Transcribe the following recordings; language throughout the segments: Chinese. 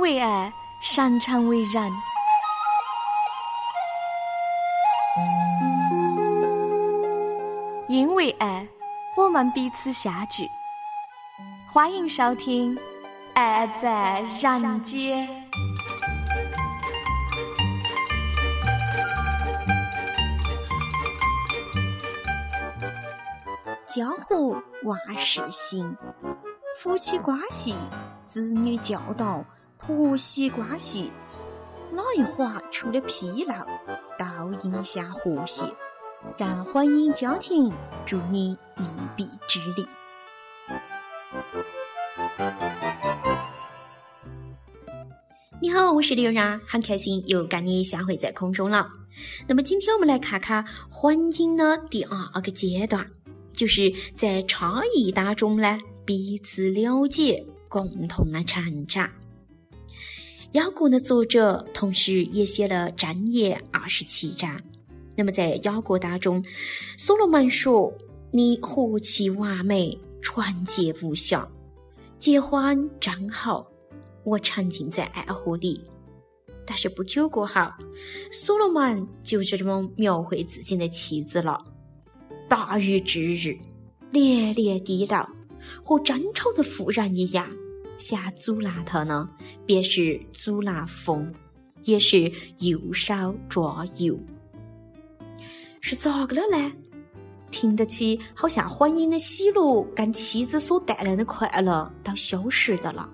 为爱，山川为染。因为爱，我们彼此相聚。欢迎收听《爱在人间》。江湖万事兴，夫妻关系、子女教导、婆媳关系，哪一环出了纰漏，都影响和谐，让婚姻家庭助你一臂之力。你好，我是刘然，很开心又跟你相会在空中了。那么今天我们来看看婚姻的第二个阶段，就是在差异当中呢，彼此了解，共同的成长。雅歌的作者同时也写了箴言27章。那么在雅歌当中，所罗门说：“你何其完美，纯洁无瑕，结婚真好。”我沉浸在爱河里。但是不久过后，所罗门就这么描绘自己的妻子了。大雨之日，烈烈地老，和争吵的妇人一样，想阻拦他呢，便是阻拦风，也是右手抓右。是咋个了嘞？听得起好像婚姻的喜乐跟妻子所带来的快乐都消失的了。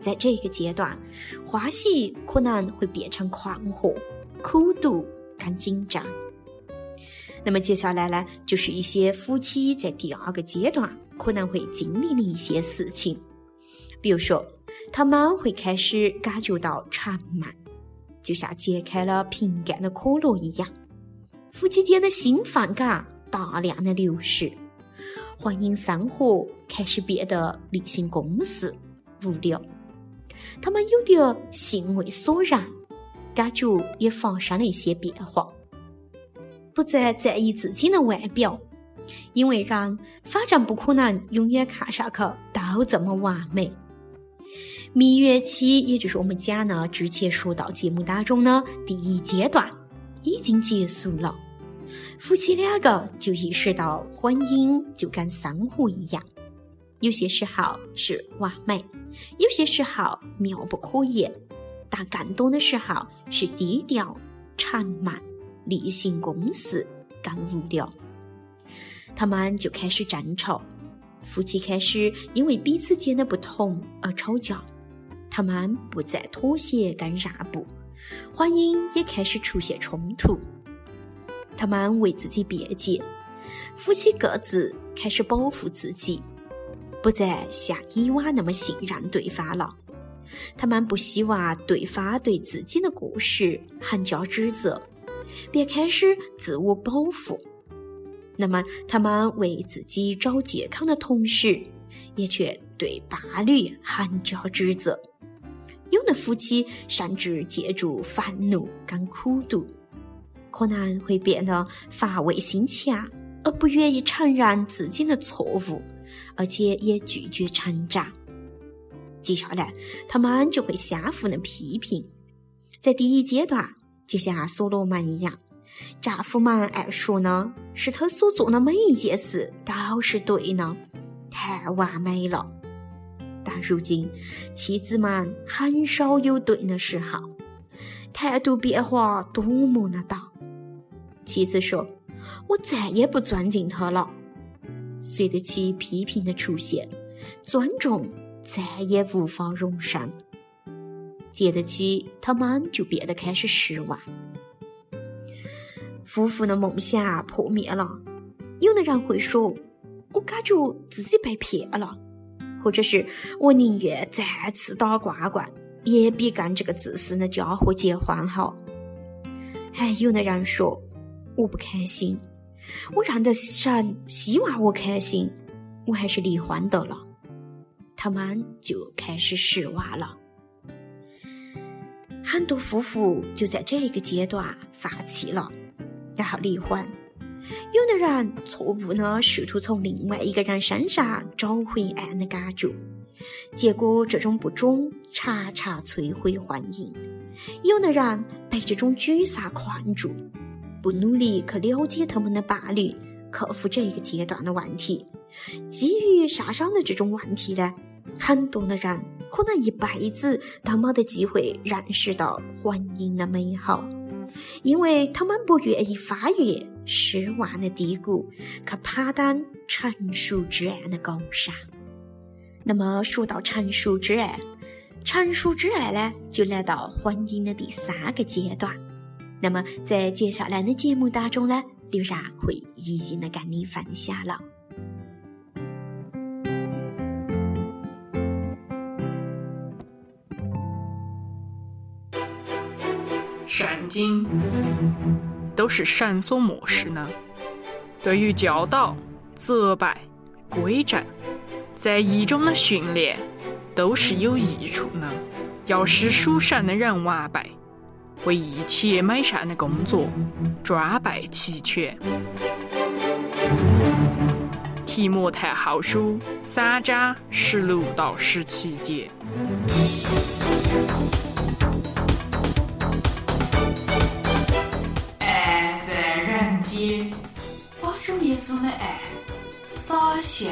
在这个阶段，欢喜可能会变成狂火、孤独跟紧张。那么接下来呢，就是一些夫妻在第二个阶段可能会经历的一些事情，比如说他们会开始感觉到沉闷，就像揭开了瓶盖的可乐一样，夫妻间的兴奋感大量的流失，婚姻生活开始变得例行公事无聊，他们有点兴味索然，感觉也发生了一些变化。不再在意自己的外表，因为人发展不可能永远看上去都这么完美。蜜月期，也就是我们讲呢之前说到节目当中呢，第一阶段已经结束了，夫妻两个就意识到婚姻就跟生活一样，有些时候是完美，有些时候妙不可言，但更多的时候是低调、沉闷、例行公事跟无聊。他们就开始争吵，夫妻开始因为彼此间的不同而吵架，他们不再妥协跟让步，婚姻也开始出现冲突。他们为自己辩解，夫妻各自开始保护自己，不再像以往那么信任对方了。他们不希望对方对自己的过失横加指责，便开始自我保护。那么他们为自己找借口的同时，也却对伴侣横加指责。有的夫妻甚至借助烦恼跟孤独，可能会变得防卫心强，而不愿意承认自己的错误，而且也拒绝成长。接下来他们就会相互的批评。在第一阶段，就像所罗门一样，丈夫们爱说呢，是他所做的每一件事都是对呢，太完美了。但如今妻子们很少有对的时候，态度变化多么的大。妻子说：“我再也不尊敬他了。”随着其批评的出现，尊重再也无法容身。接着起，他们就变得开始失望，夫妇的梦想破灭了。有的人会说：“我感觉自己被骗了，或者是我宁愿再次打光棍，也比跟这个自私的家伙结婚好。”还有的人说：“我不开心，我让得神希望我开心，我还是离婚得了。”他们就开始失望了。很多夫妇就在这个阶段放弃了，然后离婚。有的人错误呢，试图从另外一个人身上找回爱的感觉，结果最终不中，查查摧毁环境。有的人被这种沮丧困住，不努力去了解他们的伴侣，克服这个阶段的问题。基于上上的这种问题呢，很多的人可能一辈子都没得机会认识到婚姻的美好，因为他们不愿意翻越失望的低谷，去攀登成熟之爱的高山。那么说到成熟之爱，成熟之爱呢，就来到婚姻的第三个阶段。那么在接下来的节目当中呢，刘莎会一一的跟你分享了。圣经都是神所默示呢，对于教导、责备、规正，在义中的训练都是有益处呢。要使属神的人完备，为一切美善的工作装备齐全。提摩太后书3章16到17节。把主耶稣的爱洒向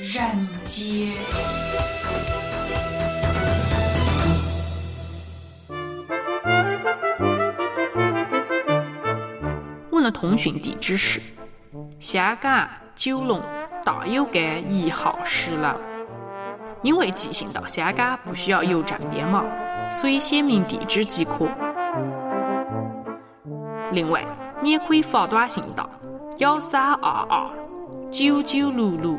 人间。我的通讯地址是香港九龙大有街1号10楼。因为寄信到香港不需要邮政编码，所以写明地址即可。另外，你也可以发短信到13229966122，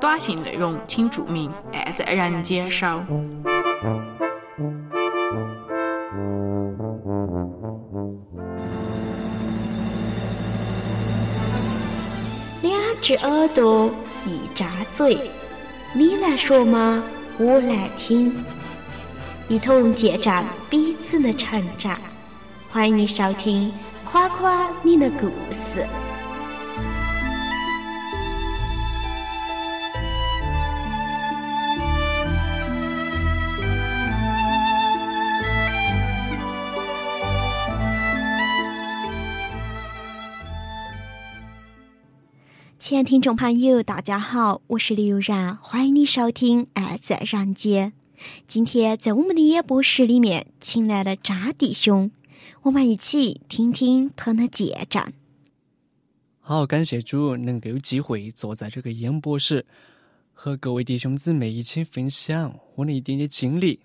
短信内容请注明“爱在人间收”。2只耳朵，1张嘴，你来说吗？我来听，一同见证彼此的成长。欢迎你收听夸夸你的故事。亲爱的听众朋友，大家好，我是刘然，欢迎你收听爱在人间。今天在我们的演播室里面请来了渣弟兄，我们一起听听他的见证。好，感谢主能够有机会坐在这个演播室，和各位弟兄姊妹一起分享我的一点点经历。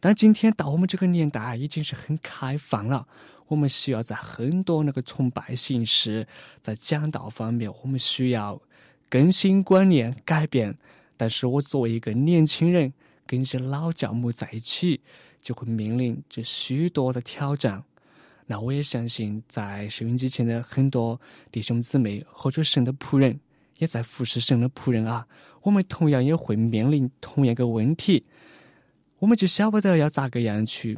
但今天到我们这个年代已经是很开放了，我们需要在很多那个崇拜形式，在讲道方面我们需要更新观念改变。但是我作为一个年轻人，跟一些老教母在一起，就会面临这许多的挑战。那我也相信在收音机前的很多弟兄姊妹或者神的仆人，也在服侍神的仆人啊，我们同样也会面临同样的问题。我们就晓不得要咋个样去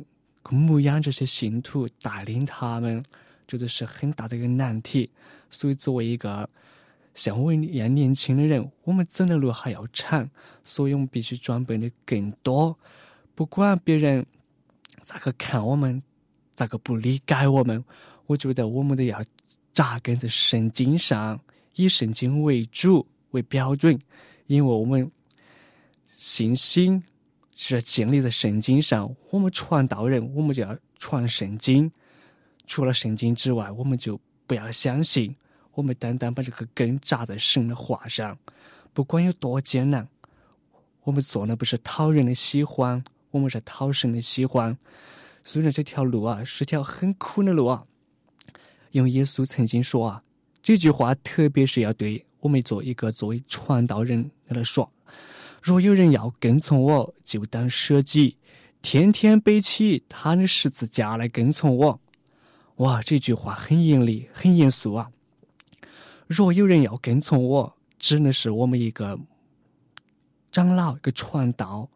牧养这些信徒，带领他们，这都是很大的一个难题。所以作为一个像我一样年轻的人，我们走的路还要长，所以我们必须准备的更多。不管别人咋个看我们，咋个不理解我们，我觉得我们都要扎根在圣经上，以圣经为主为标准，因为我们信心是建立在圣经上。我们传道人，我们就要传圣经，除了圣经之外我们就不要相信，我们单单把这个根扎在神的话上。不管有多艰难，我们做的不是讨人的喜欢，我们是讨神的喜欢。虽然这条路啊是条很苦的路啊，因为耶稣曾经说啊，这句话特别是要对我们作为传道人来说，若有人要跟从我，就当舍己，天天背起他的十字架来跟从我。哇，这句话很严厉很严肃啊。若有人要跟从我，真的是我们一个长老一个传道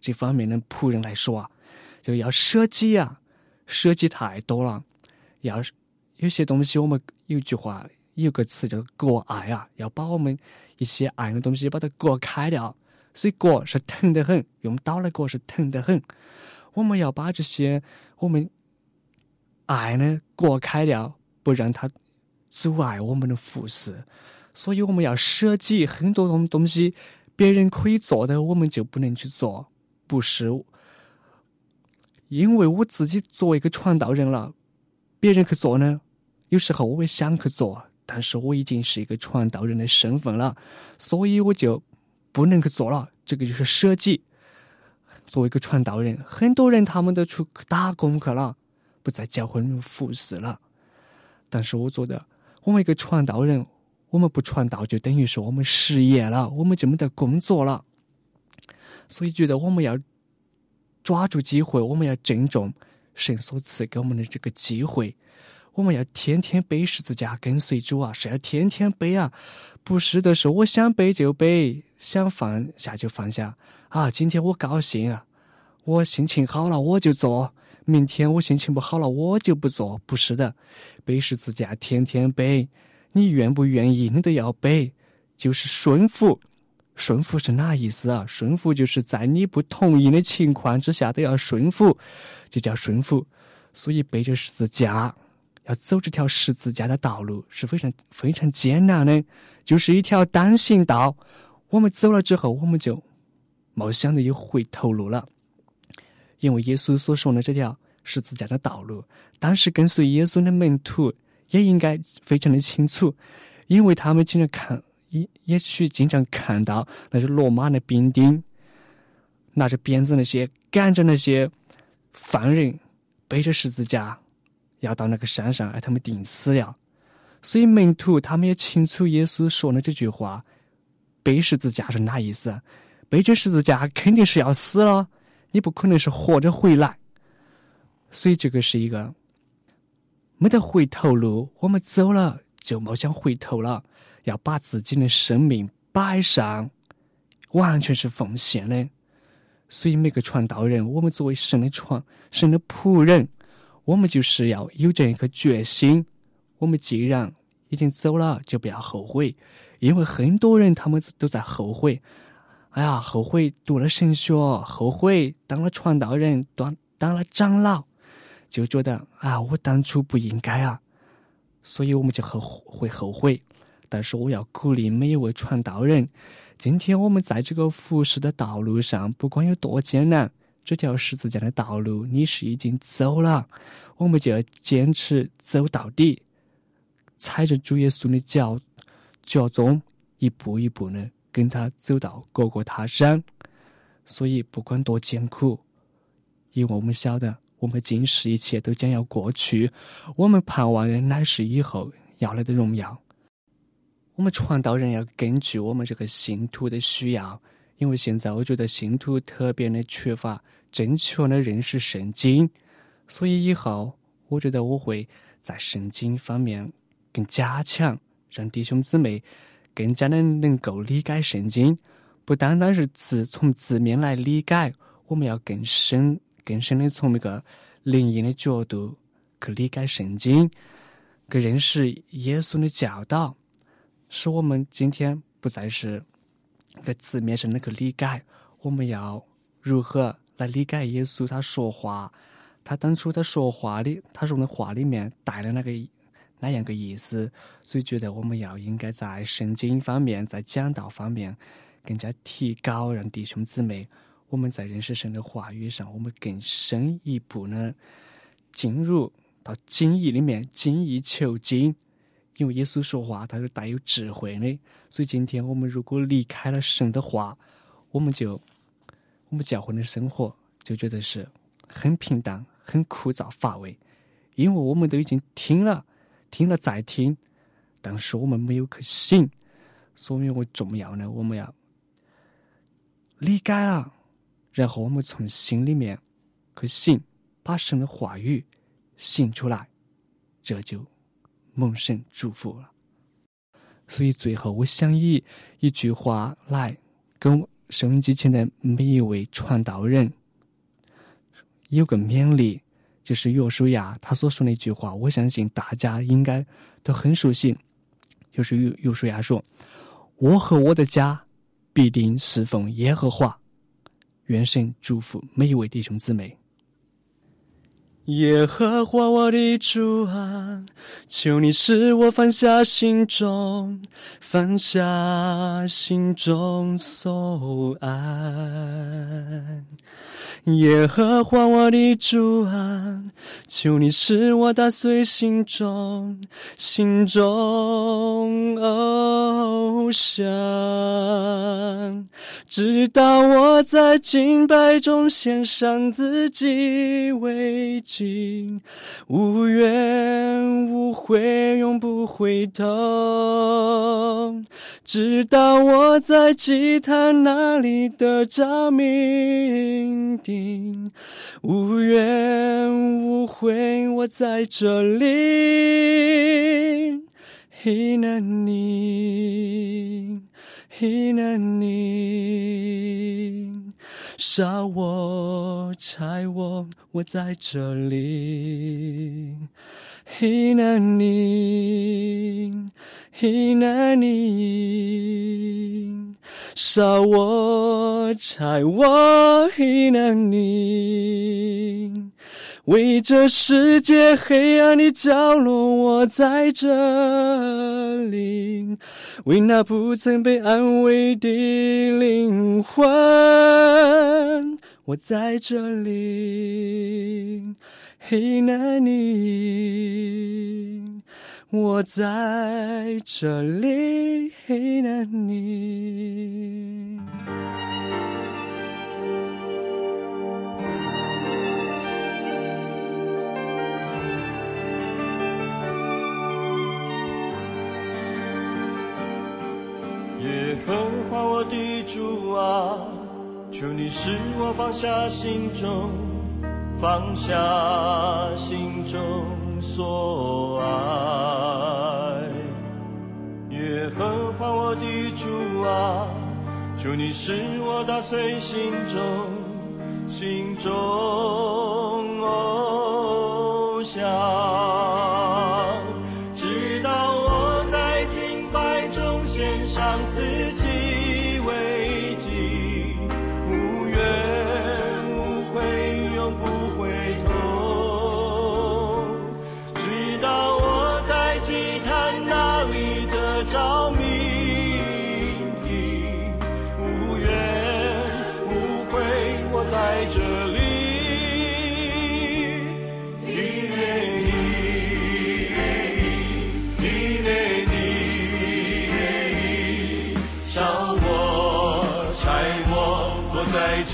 这方面的仆人来说啊，就要舍己啊，舍己太多了。要有些东西，我们有句话有个词叫割爱啊，要把我们一些爱的东西把它割开了，所以割是疼得很，用刀来割是疼得很。我们要把这些我们爱呢割开了，不让它阻碍我们的服侍。所以我们要设计很多种东西，别人可以做的我们就不能去做，不是因为我自己作为一个传道人了，别人去做呢，有时候我会想去做，但是我已经是一个传道人的身份了，所以我就不能去做了。这个就是设计。作为一个传道人，很多人他们都去打工去了，不在教会里面服侍了。但是我做的，我们一个传道人，我们不传道就等于是我们失业了，我们就没得工作了。所以觉得我们要抓住机会，我们要珍重神所赐给我们的这个机会，我们要天天背十字架跟随主啊，是要天天背啊，不是的是我想背就背，想放下就放下啊。今天我高兴啊，我心情好了我就做，明天我心情不好了我就不做，不是的，背十字架天天背，你愿不愿意你都要背，就是顺服。顺服是哪意思啊？顺服就是在你不同意的情况之下都要顺服，就叫顺服。所以背着十字架，要走这条十字架的道路是非常非常艰难的，就是一条单行道。我们走了之后，我们就没想着又回头路了，因为耶稣所说的这条十字架的道路，当时跟随耶稣的门徒也应该非常的清楚，因为他们经常看。也许经常看到那些罗马的兵丁拿着鞭子，那些赶着那些犯人，背着十字架要到那个山上，而他们钉死了。所以门徒他们也清楚耶稣说的这句话，背十字架是哪意思？背着十字架肯定是要死了，你不可能是活着回来。所以这个是一个没得回头路，我们走了就没想回头了，要把自己的生命摆上，完全是奉献的。所以每个传道人，我们作为神的仆人，我们就是要有这样一个决心，我们既然已经走了就不要后悔，因为很多人他们都在后悔，哎呀，后悔读了神学，后悔当了传道人，当了长老，就觉得啊，我当初不应该啊，所以我们就后悔。但是我要鼓励每一位传道人，今天我们在这个服侍的道路上，不管有多艰难，这条十字架的道路你是已经走了，我们就要坚持走到底，踩着主耶稣的脚中，一步一步呢跟他走到各各他山。所以不管多艰苦，因为我们晓得我们今世一切都将要过去，我们盼望的乃是以后要来的荣耀。我们传道人要根据我们这个信徒的需要，因为现在我觉得信徒特别的缺乏正确的认识圣经，所以以后我觉得我会在圣经方面更加强，让弟兄姊妹更加能够理解圣经，不单单是从字面来理解，我们要更深的从一个灵验的角度去理解圣经，去认识耶稣的教导。是我们今天不再是在字面上那个理解，我们要如何来理解耶稣他说话，他当初他说话的，他说的话里面带了那样个意思。所以觉得我们要应该在圣经方面，在讲道方面更加提高，让弟兄姊妹我们在认识神的话语上，我们更深一步呢进入到精义里面，精义求精。因为耶稣说话他是带有智慧的，所以今天我们如果离开了神的话，我们教会的生活就觉得是很平淡，很枯燥乏味，因为我们都已经听了再听，但是我们没有可信。所以我重要呢，我们要理解了，然后我们从心里面可信，把神的话语信出来，这就蒙神祝福了。所以最后我想以一句话来跟收音机前的每一位传道人有个勉励，就是约书亚他所说的一句话，我相信大家应该都很熟悉，就是约书亚说：“我和我的家必定侍奉耶和华。”愿神祝福每一位弟兄姊妹。耶和华我的主啊，求你使我放下心中所爱。耶和华我的主啊，求你使我打碎心中偶像，直到我在敬拜中献上自己为己，无怨无悔，永不回头，直到我在祭坛那里得着命定，无怨无悔，我在这里。He 杀我，拆我，我在这里。He 杀我，拆我。He 为这世界黑暗的角落，我在这里。为那不曾被安慰的灵魂，我在这里。黑难你，我在这里。黑难你。耶和华我的主啊，求你使我放下心中所爱。耶和华我的主啊，求你使我打碎心中偶像，让自己为己，无怨无悔，永不回头，直到我在祭坛那里得着命定，无怨无悔，我在这里。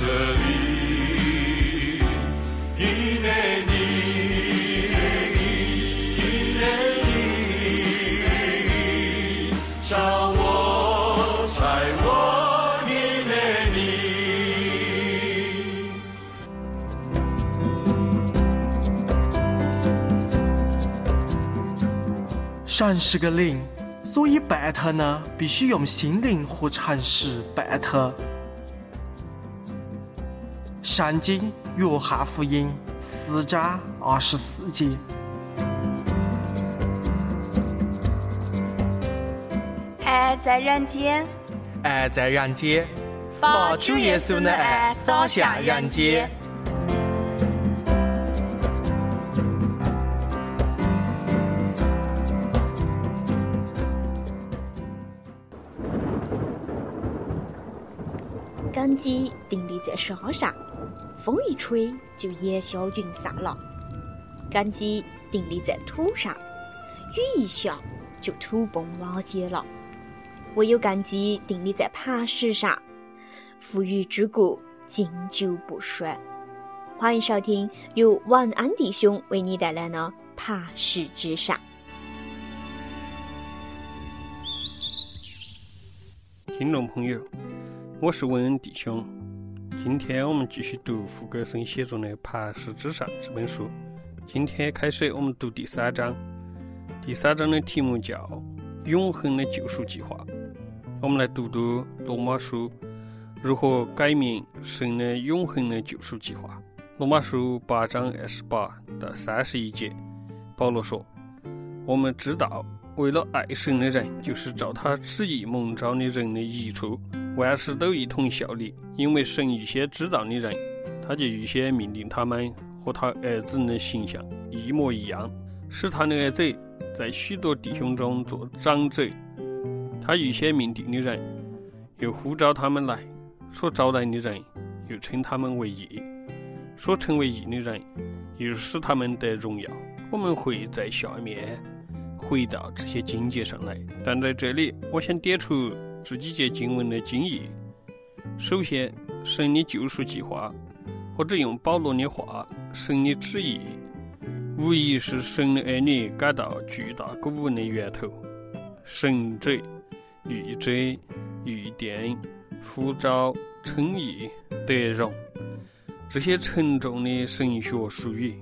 这里，伊内尼，烧我，拆我，伊内尼。善是个令，所以拜他呢，必须用行令或阐释拜他。圣经约翰福音4章24节。爱在人间，把主耶稣的爱洒向人间。根基定立在山上，风一吹就烟消云散了。根基定立在土上，雨一下就土崩瓦解了。唯有根基定立在磐石上，妇孺之骨经久不衰。欢迎收听由万安弟兄为你带来的磐石之上。听众朋友，我是万安弟兄，今天我们继续读福格森写作的《磐石之上》这本书。今天开始我们读第3章，第三章的题目叫《永恒的救赎计划》。我们来读读罗马书如何改名神的永恒的救赎计划。罗马书8章28到31节，保罗说：我们知道为了爱神的人，就是照他旨意蒙召的人的益处，万事都一同效力，因为神预先知道的人，他就预先命令他们和他儿子的形象一模一样，使他的儿子在许多弟兄中做长者。他预先命定的人，又呼召他们来，所招来的人，又称他们为义，所称为义的人，又使他们得荣耀。我们会在下面回到这些经节上来，但在这里我想点出这几节经文的精义。首先，神的救赎计划，或者用保罗的话，神的旨意，无疑是神的儿女感到巨大鼓舞的源头。神者、预者、预定、呼召、称义、得荣，这些沉重的神学术语，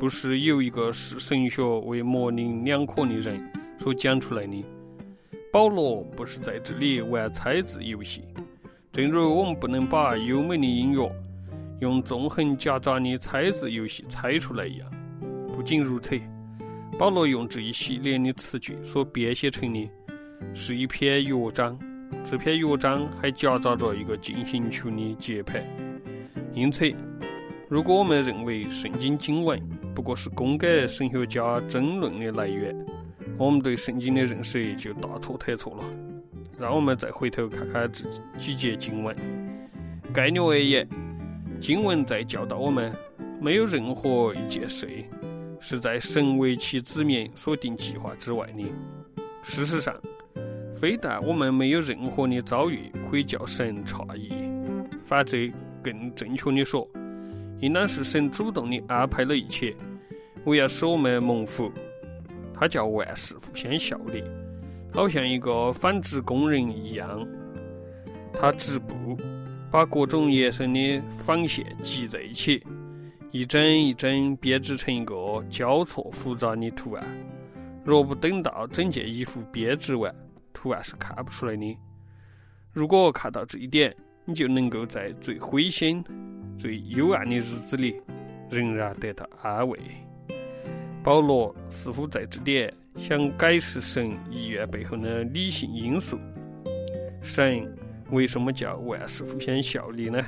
不是由一个视神学为模棱两可的人所讲出来的。保罗不是在这里玩猜字游戏，正如我们不能把优美的音乐用纵横夹杂的猜字游戏猜出来一样。不仅如此，保罗用这一系列的词句所编写成的是一篇乐章，这篇乐章还夹杂着一个进行曲的节拍。因此，如果我们认为圣经经文不过是供给神学家争论的来源，我们对圣经的认识就大错特错了。让我们再回头看看这几节经文。概略而言，经文在教导我们，没有任何一件事是在神为其子民所定计划之外的。事实上，非但我们没有任何的遭遇可以叫神诧异，反则更正确地说，应当是神主动地安排了一切，为要使我们蒙福。他叫万事互相效力，好像一个纺织工人一样，他织布，把各种延伸的纺线集在一起，一针一针编织成一个交错复杂的图案。若不等到整件衣服编织完，图案是看不出来的。如果看到这一点，你就能够在最灰心、最幽暗的日子里仍然得到安慰。保罗似乎在这点想解释神意愿背后的理性因素。神为什么叫万事互相效力呢？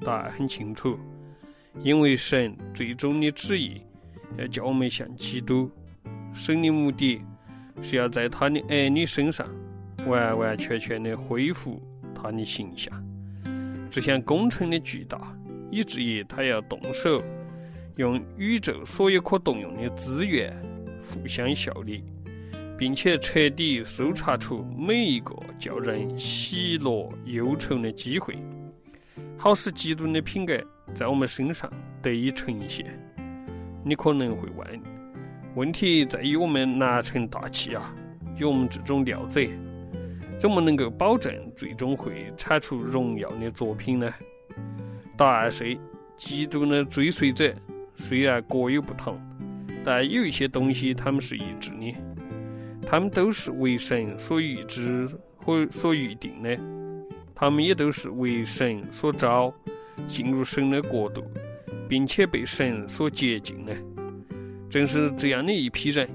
答案很清楚，因为神最终的旨意要叫我们像基督。神的目的是要在他的儿女身上完完全全地恢复他的形象。这项工程的巨大，以至于他要动手用宇宙所有可动用的资源互相效力，并且彻底搜查出每一个叫人喜乐忧愁的机会，好使基督的品格在我们身上得以呈现。你可能会问，问题在于我们难成大器啊，有我们这种料子，怎么能够保证最终会产出荣耀的作品呢？答案是，基督的追随者虽然各有不同，但有一些东西他们是一致的，他们都是为神所预知和所预定的，他们也都是为神所召，进入神的国度，并且被神所接近的。正是这样的一批人，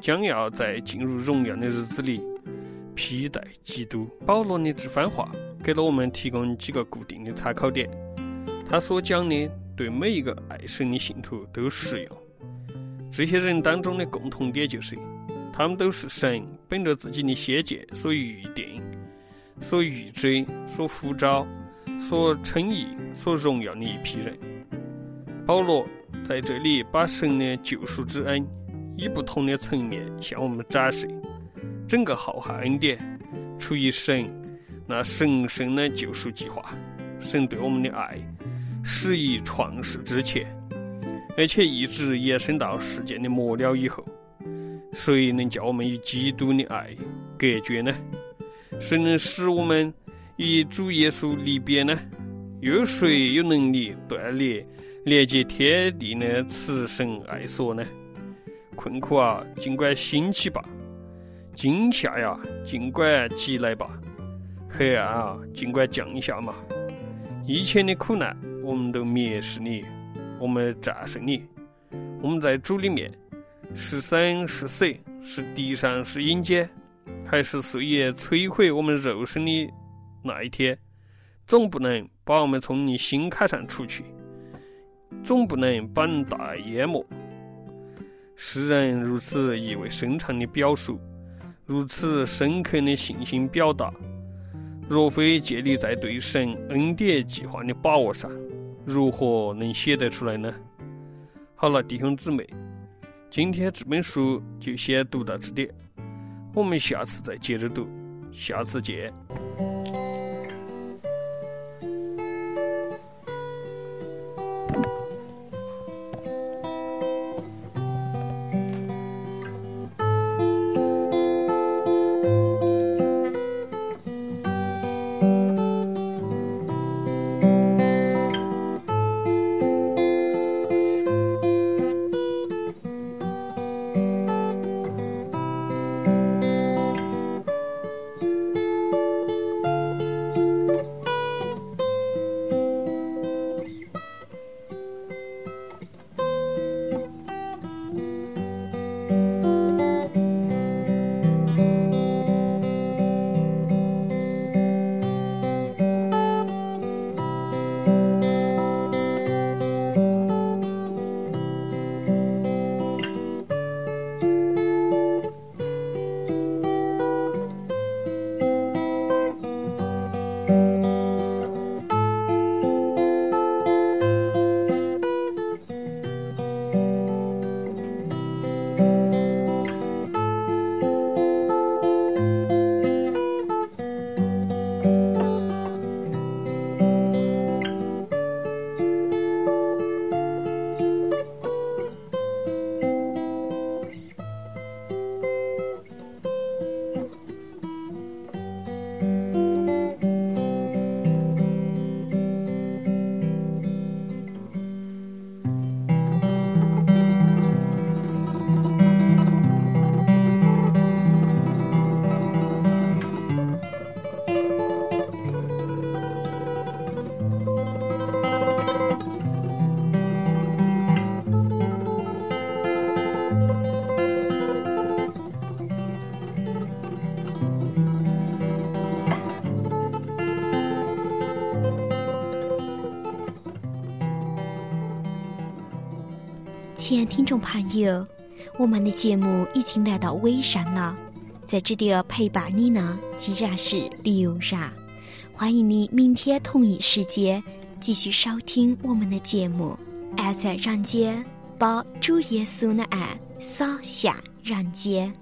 将要在进入荣耀的日子里披戴基督。保罗的这番话给了我们提供几个固定的参考点，他所讲的对每一个爱神的信徒都适用。这些人当中的共同点就是，他们都是神本着自己的先见所预定、所预知、所呼召、所称义、所荣耀的一批人。保罗在这里把神的救赎之恩以不同的层面向我们展示。整个浩瀚恩典出于神那神圣的救赎计划。神对我们的爱始于创世之前，而且一直延伸到世界的末了以后。谁能叫我们与基督的爱隔绝呢？谁能使我们与主耶稣离别呢？有谁有能力断裂连接天地的慈神爱索呢？困苦啊，尽管兴起吧；惊吓呀，尽管袭来吧；黑暗啊，尽管降下嘛。以前的苦难，我们都蔑视你，我们战胜你。我们在主里面，14、14是地上是阴间，还是谁也摧毁我们肉身的那一天，总不能把我们从你心坎上除去，总不能把你大淹没。诗人如此意味深长的表述，如此深刻的信心表达，若非建立在对神恩典计划的把握上，如何能写得出来呢？好了，弟兄姊妹，今天这本书就先读到这里，我们下次再接着读，下次见。亲爱听众朋友，我们的节目已经来到尾声了，在这里陪伴你呢依然是刘莎，欢迎你明天同一时间继续收听我们的节目，爱在人间，把主耶稣的爱洒向人间。